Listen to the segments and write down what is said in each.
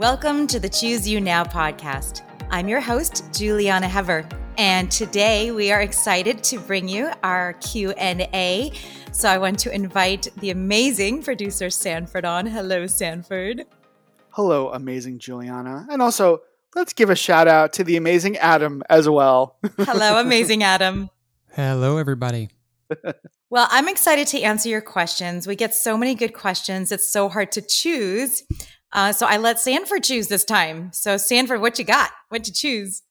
Welcome to the Choose You Now podcast. I'm your host, Juliana Hever, and today we are excited to bring you our Q&A. So I want to invite the amazing producer Sanford on. Hello, Sanford. Hello, amazing Juliana. And also, let's give a shout out to the amazing Adam as well. Hello, amazing Adam. Hello, everybody. Well, I'm excited to answer your questions. We get so many good questions. It's so hard to choose. So I let Sanford choose this time. So Sanford, what you got? What'd you choose?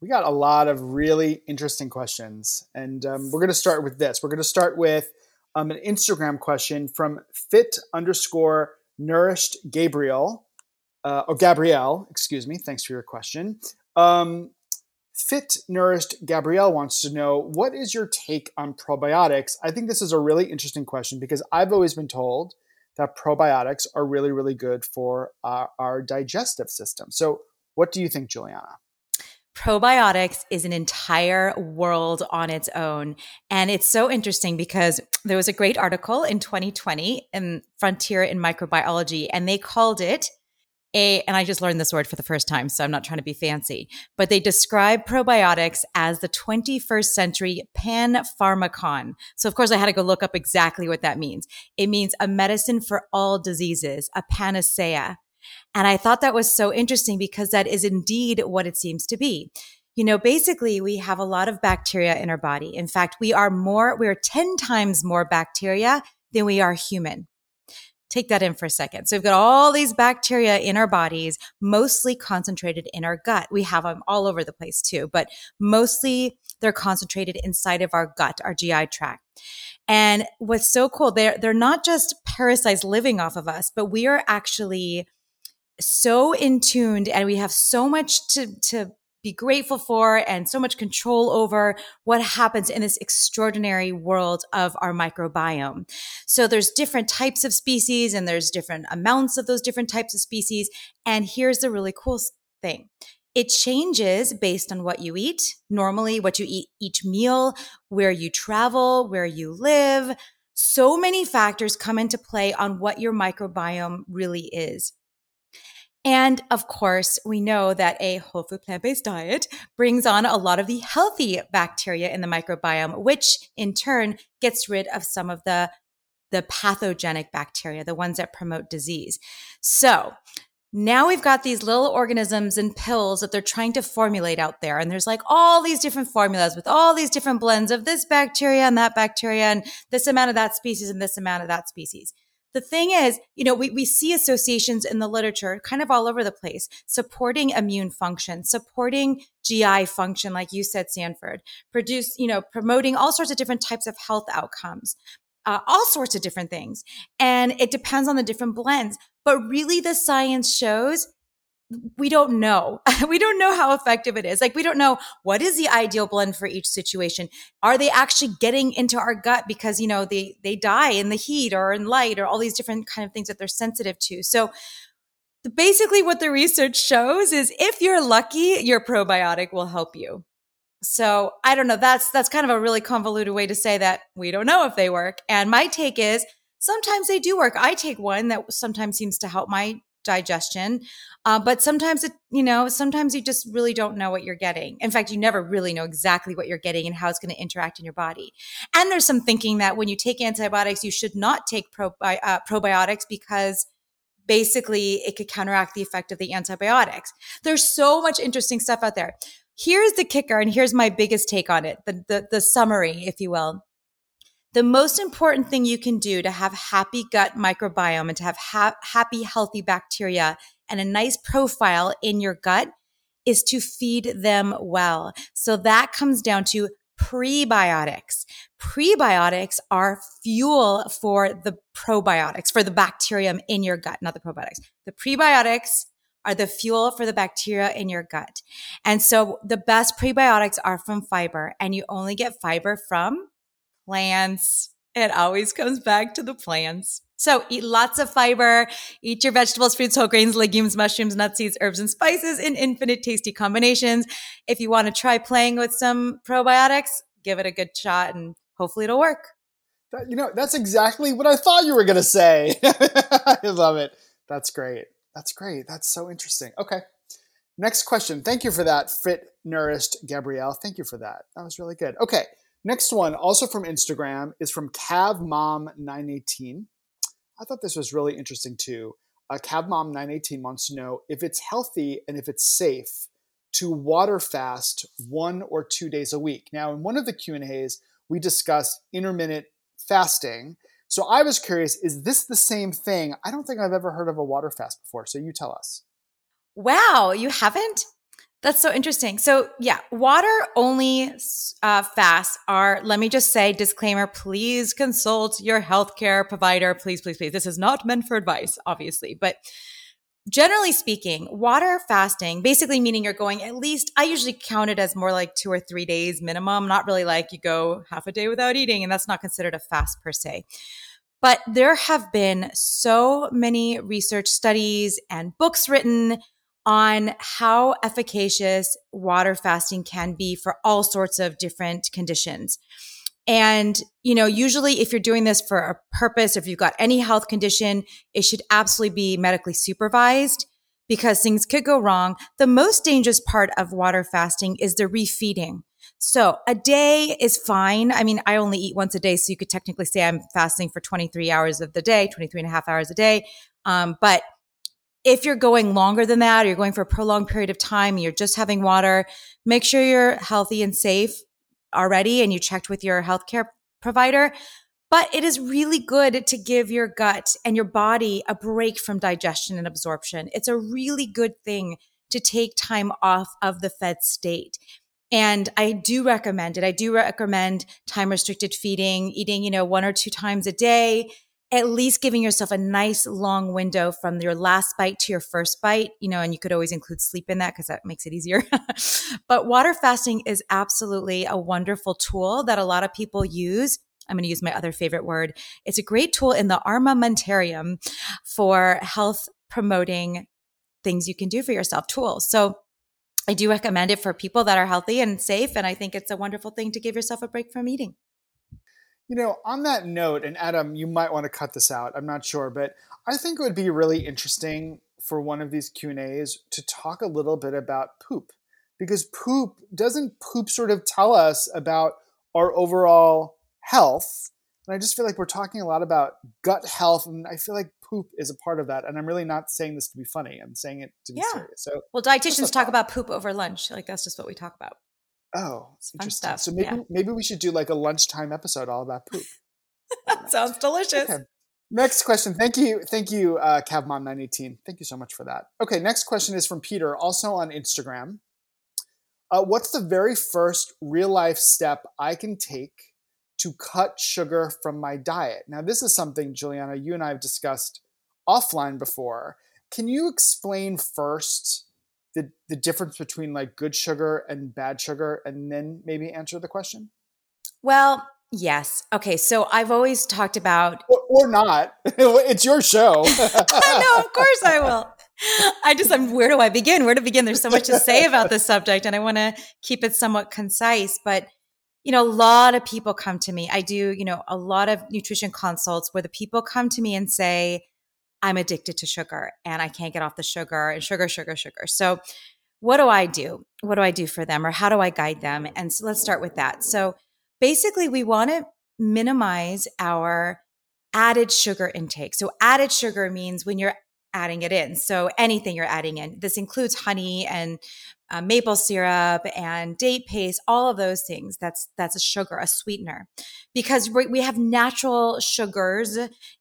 We got a lot of really interesting questions. And we're going to start with this. We're going to start with an Instagram question from fit underscore nourished Gabrielle. Or Gabrielle, excuse me. Thanks for your question. Fit nourished Gabrielle wants to know, what is your take on probiotics? I think this is a really interesting question because I've always been told that probiotics are really, really good for our digestive system. So what do you think, Juliana? Probiotics is an entire world on its own. And it's so interesting because there was a great article in 2020 in Frontier in Microbiology, and they called it and I just learned this word for the first time, so I'm not trying to be fancy, but they describe probiotics as the 21st century panpharmacon. So of course I had to go look up exactly what that means. It means a medicine for all diseases, a panacea. And I thought that was so interesting because that is indeed what it seems to be. You know, basically we have a lot of bacteria in our body. In fact, we are 10 times more bacteria than we are human. Take that in for a second. So we've got all these bacteria in our bodies, mostly concentrated in our gut. We have them all over the place too, but mostly they're concentrated inside of our gut, our GI tract. And what's so cool, they're not just parasites living off of us, but we are actually so in tuned and we have so much to be grateful for and so much control over what happens in this extraordinary world of our microbiome. So there's different types of species and there's different amounts of those different types of species. And here's the really cool thing. It changes based on what you eat, normally what you eat each meal, where you travel, where you live. So many factors come into play on what your microbiome really is. And of course, we know that a whole food plant-based diet brings on a lot of the healthy bacteria in the microbiome, which in turn gets rid of some of the pathogenic bacteria, the ones that promote disease. So now we've got these little organisms and pills that they're trying to formulate out there. And there's like all these different formulas with all these different blends of this bacteria and that bacteria and this amount of that species and this amount of that species. The thing is, you know, we see associations in the literature kind of all over the place, supporting immune function, supporting GI function, like you said, Sanford, promoting all sorts of different types of health outcomes, all sorts of different things. And it depends on the different blends. But really, the science shows we don't know. We don't know how effective it is. Like, we don't know what is the ideal blend for each situation. Are they actually getting into our gut because, you know, they die in the heat or in light or all these different kind of things that they're sensitive to. So basically what the research shows is if you're lucky, your probiotic will help you. So I don't know. That's kind of a really convoluted way to say that we don't know if they work. And my take is sometimes they do work. I take one that sometimes seems to help my digestion. But sometimes sometimes you just really don't know what you're getting. In fact, you never really know exactly what you're getting and how it's going to interact in your body. And there's some thinking that when you take antibiotics, you should not take probiotics because basically it could counteract the effect of the antibiotics. There's so much interesting stuff out there. Here's the kicker, and here's my biggest take on it, the summary, if you will. The most important thing you can do to have happy gut microbiome and to have happy, healthy bacteria and a nice profile in your gut is to feed them well. So that comes down to prebiotics. Prebiotics are fuel for the probiotics, for the bacterium in your gut, not the probiotics. The prebiotics are the fuel for the bacteria in your gut. And so the best prebiotics are from fiber, and you only get fiber from plants. It always comes back to the plants. So eat lots of fiber, eat your vegetables, fruits, whole grains, legumes, mushrooms, nuts, seeds, herbs, and spices in infinite tasty combinations. If you want to try playing with some probiotics, give it a good shot and hopefully it'll work. That's exactly what I thought you were going to say. I love it. That's great. That's great. That's so interesting. Okay. Next question. Thank you for that, Fit Nourished Gabrielle. Thank you for that. That was really good. Okay. Next one, also from Instagram, is from CavMom 918. I thought this was really interesting too. CavMom 918 wants to know if it's healthy and if it's safe to water fast 1 or 2 days a week. Now, in one of the Q&As, we discussed intermittent fasting. So I was curious, is this the same thing? I don't think I've ever heard of a water fast before. So you tell us. Wow, you haven't? That's so interesting. So yeah, water only fasts are, let me just say, disclaimer, please consult your healthcare provider. Please, please, please. This is not meant for advice, obviously. But generally speaking, water fasting, basically meaning you're going at least, I usually count it as more like 2 or 3 days minimum, not really like you go half a day without eating, and that's not considered a fast per se. But there have been so many research studies and books written on how efficacious water fasting can be for all sorts of different conditions. And, you know, usually if you're doing this for a purpose, if you've got any health condition, it should absolutely be medically supervised because things could go wrong. The most dangerous part of water fasting is the refeeding. So a day is fine. I mean, I only eat once a day, so you could technically say I'm fasting for 23 hours of the day, 23 and a half hours a day. But if you're going longer than that, or you're going for a prolonged period of time, and you're just having water, make sure you're healthy and safe already and you checked with your healthcare provider. But it is really good to give your gut and your body a break from digestion and absorption. It's a really good thing to take time off of the fed state. And I do recommend it. I do recommend time-restricted feeding, eating, 1 or 2 times a day, at least giving yourself a nice long window from your last bite to your first bite, and you could always include sleep in that because that makes it easier. But water fasting is absolutely a wonderful tool that a lot of people use. I'm going to use my other favorite word. It's a great tool in the armamentarium for health promoting things you can do for yourself, tools. So I do recommend it for people that are healthy and safe. And I think it's a wonderful thing to give yourself a break from eating. On that note, and Adam, you might want to cut this out, I'm not sure, but I think it would be really interesting for one of these Q&As to talk a little bit about poop, because doesn't poop sort of tell us about our overall health? And I just feel like we're talking a lot about gut health, and I feel like poop is a part of that. And I'm really not saying this to be funny. I'm saying it to be serious. So, well, dietitians talk about poop over lunch. Like that's just what we talk about. Oh, it's interesting. Stuff, so maybe we should do like a lunchtime episode all about poop. That sounds delicious. Okay. Next question. Thank you, CavMom918. Thank you so much for that. Okay, next question is from Peter, also on Instagram. What's the very first real life step I can take to cut sugar from my diet? Now, this is something, Juliana, you and I have discussed offline before. Can you explain first the difference between like good sugar and bad sugar, and then maybe answer the question? Well, yes. Okay. So I've always talked about... Or not. It's your show. No, of course I will. Where do I begin? There's so much to say about this subject, and I want to keep it somewhat concise, but a lot of people come to me. I do, a lot of nutrition consults where the people come to me and say, I'm addicted to sugar and I can't get off the sugar and sugar. So what do I do? What do I do for them, or how do I guide them? And so let's start with that. So basically we want to minimize our added sugar intake. So added sugar means when you're adding it in. So anything you're adding in, this includes honey and maple syrup and date paste, all of those things. That's a sugar, a sweetener, because we have natural sugars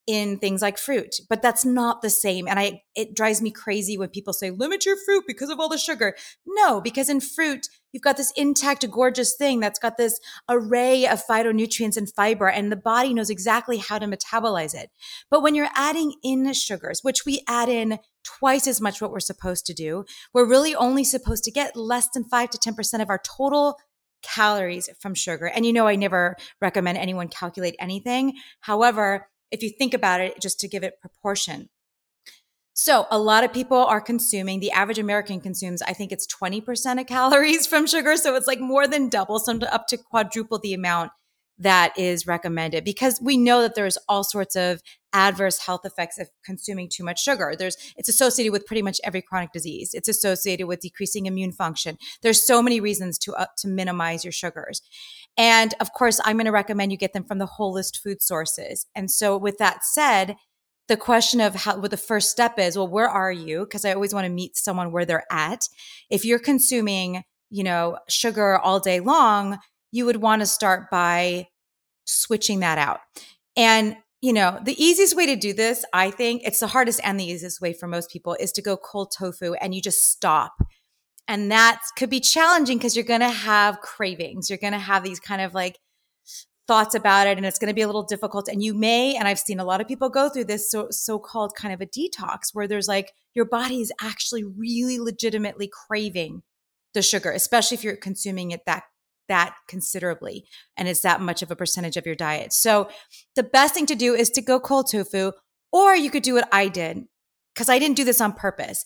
in things like fruit, but that's not the same. And it drives me crazy when people say, limit your fruit because of all the sugar. No, because in fruit, you've got this intact, gorgeous thing that's got this array of phytonutrients and fiber, and the body knows exactly how to metabolize it. But when you're adding in sugars, which we add in twice as much what we're supposed to do, we're really only supposed to get less than 5 to 10% of our total calories from sugar. And I never recommend anyone calculate anything. However, if you think about it, just to give it proportion. So a lot of people are consuming, the average American consumes, I think it's 20% of calories from sugar. So it's like more than double, some up to quadruple the amount that is recommended, because we know that there's all sorts of adverse health effects of consuming too much sugar. It's associated with pretty much every chronic disease. It's associated with decreasing immune function. There's so many reasons to minimize your sugars. And of course, I'm going to recommend you get them from the wholest food sources. And so with that said, the question of what the first step is, well, where are you? Because I always want to meet someone where they're at. If you're consuming, sugar all day long, you would want to start by switching that out. And, the easiest way to do this, I think, it's the hardest and the easiest way for most people, is to go cold tofu and you just stop. And that could be challenging because you're going to have cravings. You're going to have these kind of thoughts about it, and it's going to be a little difficult. And you may, and I've seen a lot of people go through this so-called kind of a detox where there's your body is actually really legitimately craving the sugar, especially if you're consuming it that considerably, and it's that much of a percentage of your diet. So the best thing to do is to go cold tofu, or you could do what I did, because I didn't do this on purpose.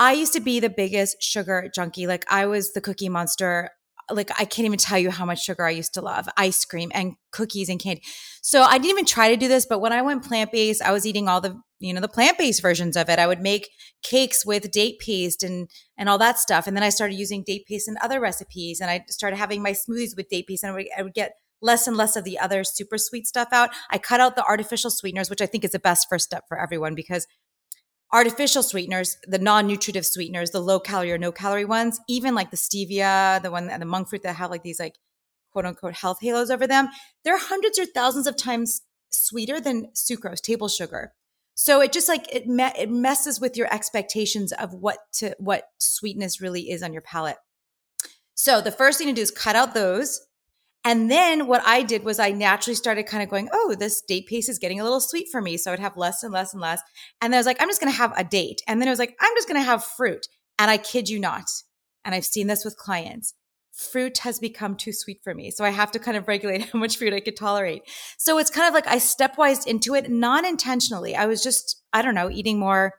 I used to be the biggest sugar junkie. I was the cookie monster. I can't even tell you how much sugar I used to love. Ice cream and cookies and candy. So I didn't even try to do this, but when I went plant-based, I was eating all the plant-based versions of it. I would make cakes with date paste and all that stuff. And then I started using date paste in other recipes, and I started having my smoothies with date paste, and I would get less and less of the other super sweet stuff out. I cut out the artificial sweeteners, which I think is the best first step for everyone, because artificial sweeteners, the non-nutritive sweeteners, the low-calorie or no-calorie ones, even the stevia, the one and the monk fruit that have these quote-unquote health halos over them, they're hundreds or thousands of times sweeter than sucrose, table sugar. So it just it messes with your expectations of what sweetness really is on your palate. So the first thing to do is cut out those. And then what I did was I naturally started kind of going, oh, this date paste is getting a little sweet for me. So I'd have less and less and less. And then I was I'm just going to have a date. And then I was I'm just going to have fruit. And I kid you not, and I've seen this with clients, fruit has become too sweet for me. So I have to kind of regulate how much fruit I could tolerate. So it's kind of I stepwise into it, non-intentionally. I was just, eating more,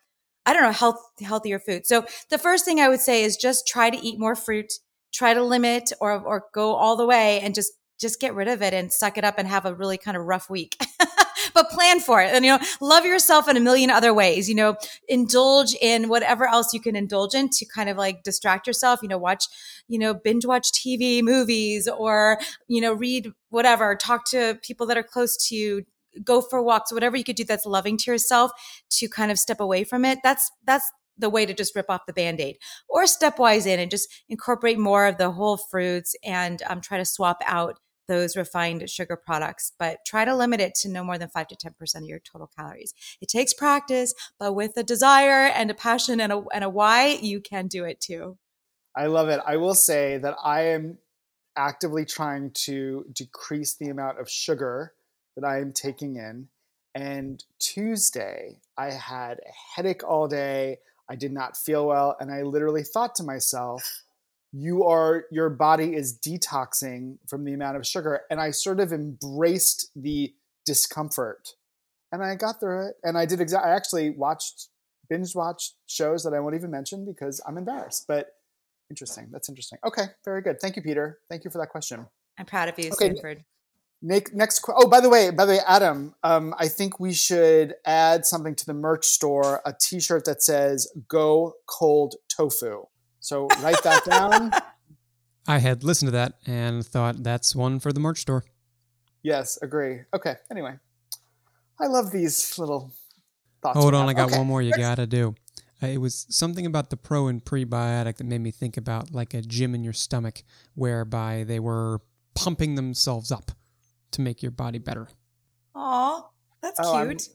healthier food. So the first thing I would say is just try to eat more fruit. Try to limit or go all the way and just get rid of it and suck it up and have a really kind of rough week. But plan for it. And, love yourself in a million other ways. Indulge in whatever else you can indulge in to kind of distract yourself. Watch, binge watch TV, movies, or, read whatever, talk to people that are close to you, go for walks, whatever you could do that's loving to yourself to kind of step away from it. That's the way to just rip off the Band-Aid, or stepwise in and just incorporate more of the whole fruits and try to swap out those refined sugar products, but try to limit it to no more than 5 to 10% of your total calories. It takes practice, but with a desire and a passion and a why, you can do it too. I love it. I will say that I am actively trying to decrease the amount of sugar that I am taking in. And Tuesday, I had a headache all day. I did not feel well. And I literally thought to myself, your body is detoxing from the amount of sugar. And I sort of embraced the discomfort, and I got through it. And I did I actually binge watched shows that I won't even mention because I'm embarrassed, but interesting. That's interesting. Okay. Very good. Thank you, Peter. Thank you for that question. I'm proud of you, okay. Sanford. Next. Oh, by the way, Adam, I think we should add something to the merch store, a t-shirt that says "Go Cold Tofu." So write that down. I had listened to that and thought that's one for the merch store. Yes, agree. Okay. Anyway, I love these little thoughts. Hold on. I got one more you got to do. It was something about the pro and prebiotic that made me think about a gym in your stomach whereby they were pumping themselves up to make your body better. Aw, that's cute.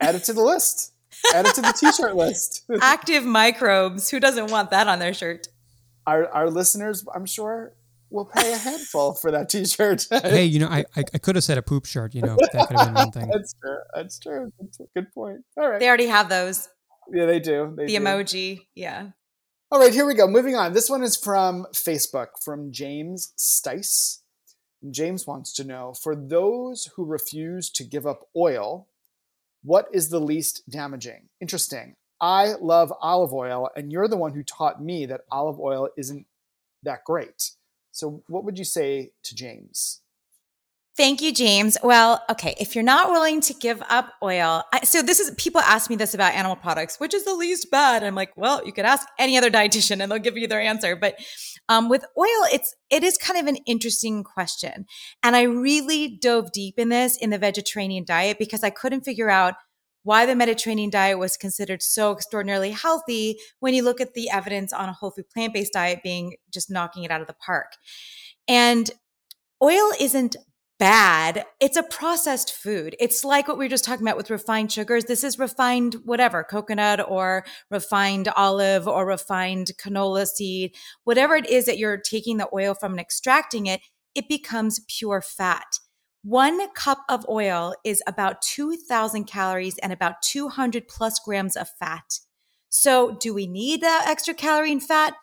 Add it to the list. Add it to the t-shirt list. Active microbes. Who doesn't want that on their shirt? Our listeners, I'm sure, will pay a handful for that t-shirt. Hey, I could have said a poop shirt, That could have been one thing. That's true. That's a good point. All right. They already have those. Yeah, they do. The emoji. Yeah. All right, here we go. Moving on. This one is from Facebook, from James Stice. James wants to know, for those who refuse to give up oil, what is the least damaging? Interesting. I love olive oil, and you're the one who taught me that olive oil isn't that great. So what would you say to James? Thank you, James. Well, okay, if you're not willing to give up oil, so this is, people ask me this about animal products, which is the least bad? I'm like, well, you could ask any other dietitian and they'll give you their answer. But with oil, it is kind of an interesting question. And I really dove deep in this in the vegetarian diet because I couldn't figure out why the Mediterranean diet was considered so extraordinarily healthy when you look at the evidence on a whole food plant-based diet being just knocking it out of the park. And oil isn't bad. It's a processed food. It's like what we were just talking about with refined sugars. This is refined whatever, coconut or refined olive or refined canola seed, whatever it is that you're taking the oil from and extracting it, it becomes pure fat. 1 cup of oil is about 2,000 calories and about 200 plus grams of fat. So do we need that extra calorie and fat?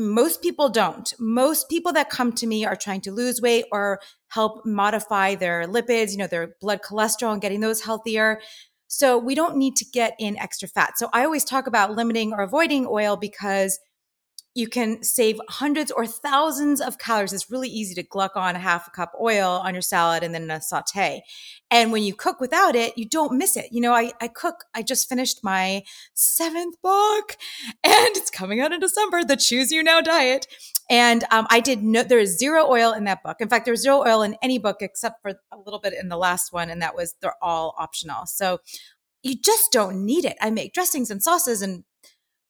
Most people don't. Most people that come to me are trying to lose weight or help modify their lipids, their blood cholesterol and getting those healthier. So we don't need to get in extra fat. So I always talk about limiting or avoiding oil because you can save hundreds or thousands of calories. It's really easy to gluck on half a cup oil on your salad and then a saute. And when you cook without it, you don't miss it. I just finished my 7th book and it's coming out in December, the Choose You Now Diet. And there is zero oil in that book. In fact, there's zero oil in any book except for a little bit in the last one. And that was, they're all optional. So you just don't need it. I make dressings and sauces and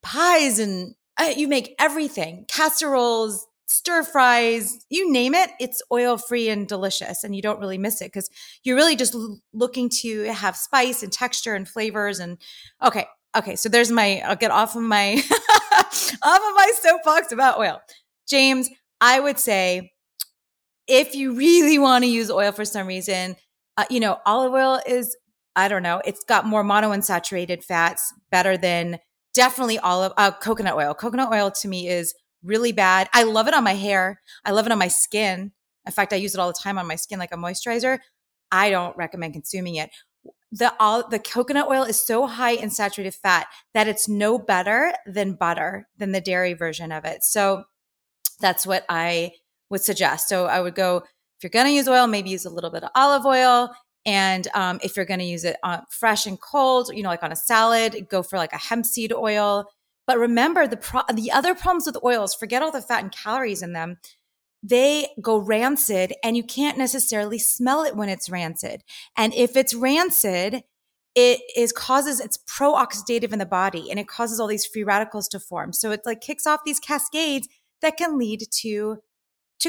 pies and you make everything, casseroles, stir fries, you name it, it's oil-free and delicious. And you don't really miss it because you're really just looking to have spice and texture and flavors. And okay. So there's I'll get off of my, soapbox about oil. James, I would say if you really want to use oil for some reason, olive oil is, it's got more monounsaturated fats, better than definitely olive, coconut oil. Coconut oil to me is really bad. I love it on my hair. I love it on my skin. In fact, I use it all the time on my skin like a moisturizer. I don't recommend consuming it. The coconut oil is so high in saturated fat that it's no better than butter, than the dairy version of it. So that's what I would suggest. So I would go, if you're going to use oil, maybe use a little bit of olive oil. And if you're going to use it fresh and cold, like on a salad, go for like a hemp seed oil. But remember the other problems with oils, forget all the fat and calories in them. They go rancid and you can't necessarily smell it when it's rancid. And if it's rancid, it's pro-oxidative in the body and it causes all these free radicals to form. So it like kicks off these cascades that can lead to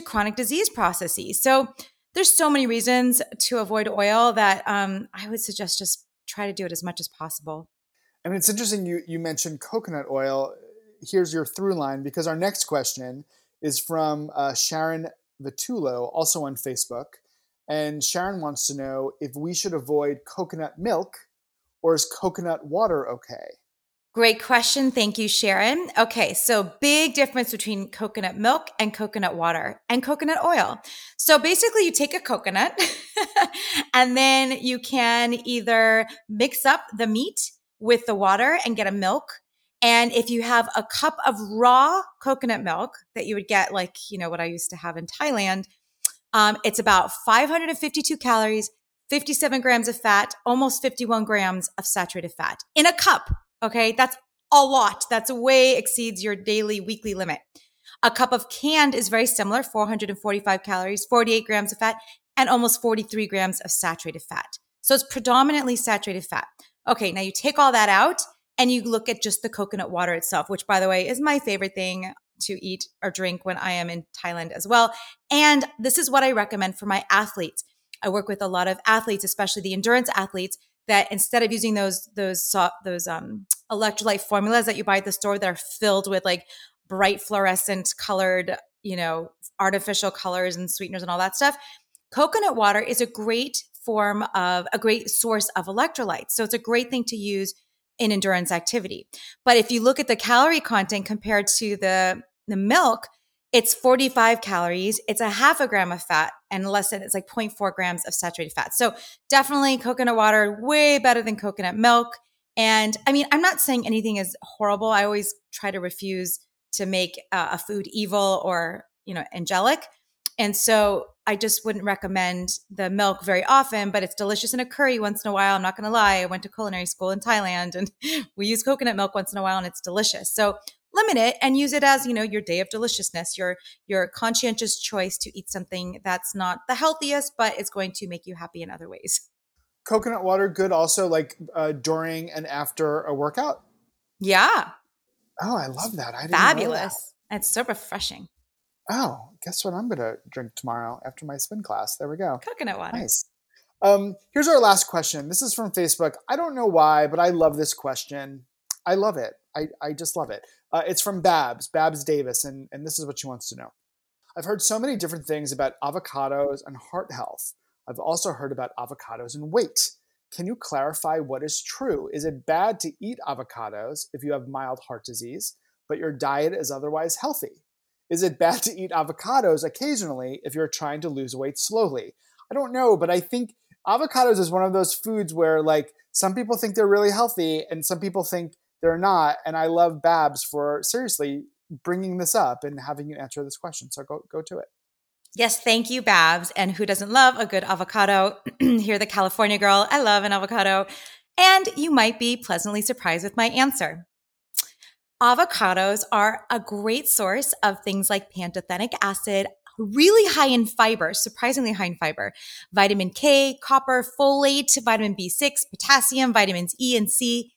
chronic disease processes. So there's so many reasons to avoid oil that I would suggest just try to do it as much as possible. I mean, it's interesting you mentioned coconut oil. Here's your through line, because our next question is from Sharon Vitulo, also on Facebook. And Sharon wants to know if we should avoid coconut milk, or is coconut water okay? Great question. Thank you, Sharon. Okay, so big difference between coconut milk and coconut water and coconut oil. So basically you take a coconut and then you can either mix up the meat with the water and get a milk. And if you have a cup of raw coconut milk that you would get like, what I used to have in Thailand, it's about 552 calories, 57 grams of fat, almost 51 grams of saturated fat in a cup. Okay, that's a lot. That's way exceeds your daily, weekly limit. A cup of canned is very similar, 445 calories, 48 grams of fat, and almost 43 grams of saturated fat. So it's predominantly saturated fat. Okay, now you take all that out and you look at just the coconut water itself, which, by the way, is my favorite thing to eat or drink when I am in Thailand as well. And this is what I recommend for my athletes. I work with a lot of athletes, especially the endurance athletes, that instead of using those electrolyte formulas that you buy at the store that are filled with like bright fluorescent colored, artificial colors and sweeteners and all that stuff, coconut water is a great source of electrolytes. So it's a great thing to use in endurance activity. But if you look at the calorie content compared to the milk, it's 45 calories. It's a half a gram of fat and less than, it's like 0.4 grams of saturated fat. So definitely coconut water, way better than coconut milk. And I mean, I'm not saying anything is horrible. I always try to refuse to make a food evil or, angelic. And so I just wouldn't recommend the milk very often, but it's delicious in a curry once in a while. I'm not going to lie. I went to culinary school in Thailand and we use coconut milk once in a while and it's delicious. So limit it and use it as, you know, your day of deliciousness, your conscientious choice to eat something that's not the healthiest, but it's going to make you happy in other ways. Coconut water good also like during and after a workout? Yeah. Oh, I love that. I didn't Fabulous. Know that. It's so refreshing. Oh, guess what I'm going to drink tomorrow after my spin class. There we go. Coconut water. Nice. Here's our last question. This is from Facebook. I don't know why, but I love this question. I love it. I just love it. It's from Babs Davis, and this is what she wants to know. I've heard so many different things about avocados and heart health. I've also heard about avocados and weight. Can you clarify what is true? Is it bad to eat avocados if you have mild heart disease, but your diet is otherwise healthy? Is it bad to eat avocados occasionally if you're trying to lose weight slowly? I don't know, but I think avocados is one of those foods where like some people think they're really healthy and some people think they're not. And I love Babs for seriously bringing this up and having you answer this question. So go to it. Yes. Thank you, Babs. And who doesn't love a good avocado? Here, the California girl. I love an avocado. And you might be pleasantly surprised with my answer. Avocados are a great source of things like pantothenic acid, really high in fiber, surprisingly high in fiber, vitamin K, copper, folate, vitamin B6, potassium, vitamins E and C.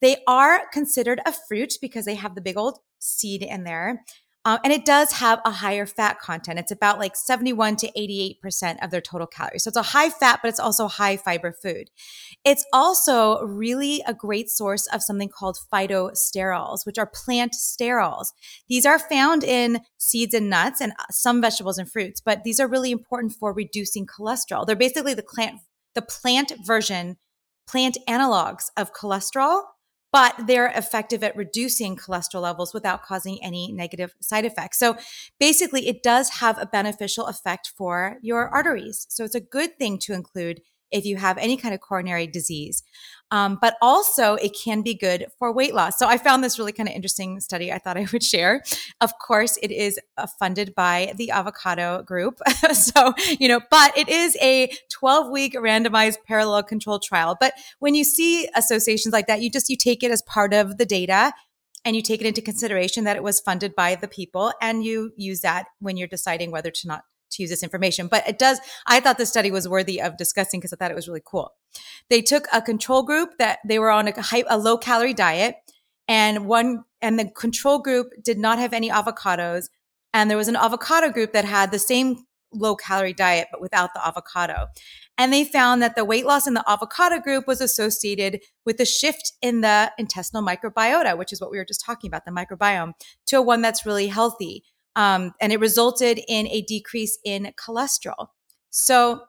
They are considered a fruit because they have the big old seed in there. And it does have a higher fat content. It's about like 71 to 88% of their total calories. So it's a high fat, but it's also high fiber food. It's also really a great source of something called phytosterols, which are plant sterols. These are found in seeds and nuts and some vegetables and fruits, but these are really important for reducing cholesterol. They're basically the plant analogs of cholesterol, but they're effective at reducing cholesterol levels without causing any negative side effects. So basically, it does have a beneficial effect for your arteries. So it's a good thing to include if you have any kind of coronary disease. But also, it can be good for weight loss. So I found this really kind of interesting study I thought I would share. Of course, it is funded by the Avocado Group. So, you know, but it is a 12-week randomized parallel control trial. But when you see associations like that, you take it as part of the data and you take it into consideration that it was funded by the people and you use that when you're deciding whether to not to use this information. But I thought this study was worthy of discussing because I thought it was really cool. They took a control group that they were on a low calorie diet and the control group did not have any avocados. And there was an avocado group that had the same low calorie diet, but without the avocado. And they found that the weight loss in the avocado group was associated with a shift in the intestinal microbiota, which is what we were just talking about, the microbiome, to one that's really healthy. And it resulted in a decrease in cholesterol. So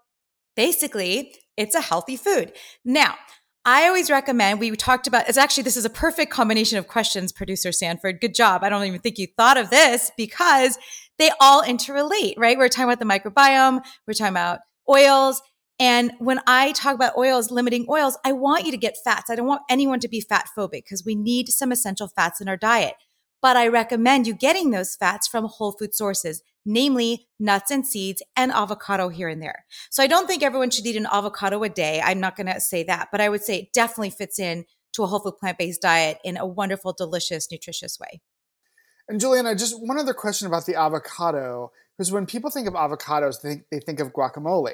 basically, it's a healthy food. Now, I always recommend, this is a perfect combination of questions, producer Sanford. Good job. I don't even think you thought of this because they all interrelate, right? We're talking about the microbiome. We're talking about oils. And when I talk about oils, limiting oils, I want you to get fats. I don't want anyone to be fat phobic because we need some essential fats in our diet. But I recommend you getting those fats from whole food sources, namely nuts and seeds and avocado here and there. So I don't think everyone should eat an avocado a day. I'm not going to say that, but I would say it definitely fits in to a whole food plant-based diet in a wonderful, delicious, nutritious way. And Juliana, just one other question about the avocado, because when people think of avocados, they think of guacamole.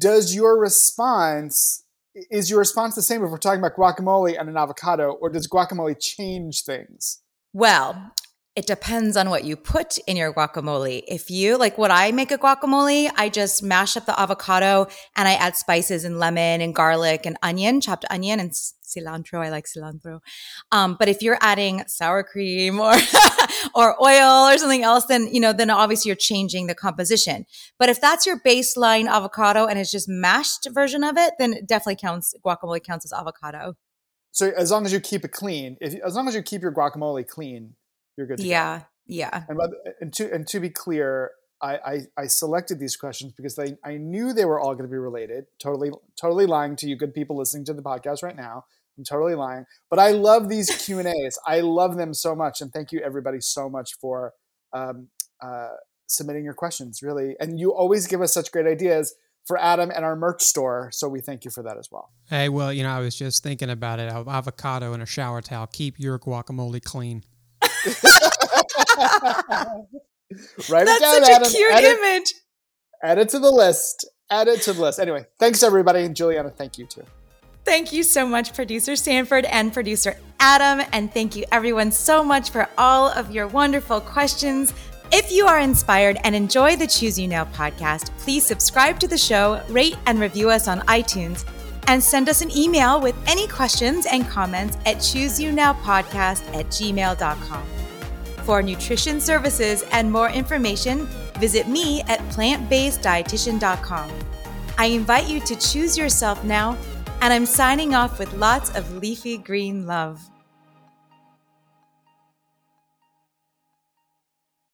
Is your response the same if we're talking about guacamole and an avocado, or does guacamole change things? Well, it depends on what you put in your guacamole. If you, like when I make a guacamole, I just mash up the avocado and I add spices and lemon and garlic and onion, chopped onion and cilantro. I like cilantro. But if you're adding sour cream or or oil or something else, then obviously you're changing the composition. But if that's your baseline avocado and it's just mashed version of it, then it definitely counts. Guacamole counts as avocado. So as long as you keep it clean, as long as you keep your guacamole clean, you're good to go. Yeah. And to be clear, I selected these questions because I knew they were all going to be related. Totally lying to you good people listening to the podcast right now. I'm totally lying. But I love these Q&As. I love them so much. And thank you everybody so much for submitting your questions, really. And you always give us such great ideas for Adam and our merch store. So we thank you for that as well. Hey, well, I was just thinking about it. An avocado and a shower towel. Keep your guacamole clean. Write That's it down, such Adam. A cute add image. Add it to the list. Anyway, thanks everybody. And Juliana, thank you too. Thank you so much, Producer Sanford and Producer Adam. And thank you everyone so much for all of your wonderful questions. If you are inspired and enjoy the Choose You Now podcast, please subscribe to the show, rate and review us on iTunes, and send us an email with any questions and comments at chooseyounowpodcast@gmail.com. For nutrition services and more information, visit me at plantbaseddietitian.com. I invite you to choose yourself now, and I'm signing off with lots of leafy green love.